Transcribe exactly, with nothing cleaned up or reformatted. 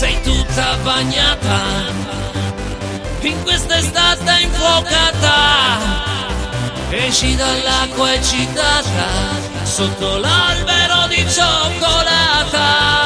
sei tutta bagnata in questa estate infuocata. Esci dall'acqua eccitata sotto l'albero di cioccolata.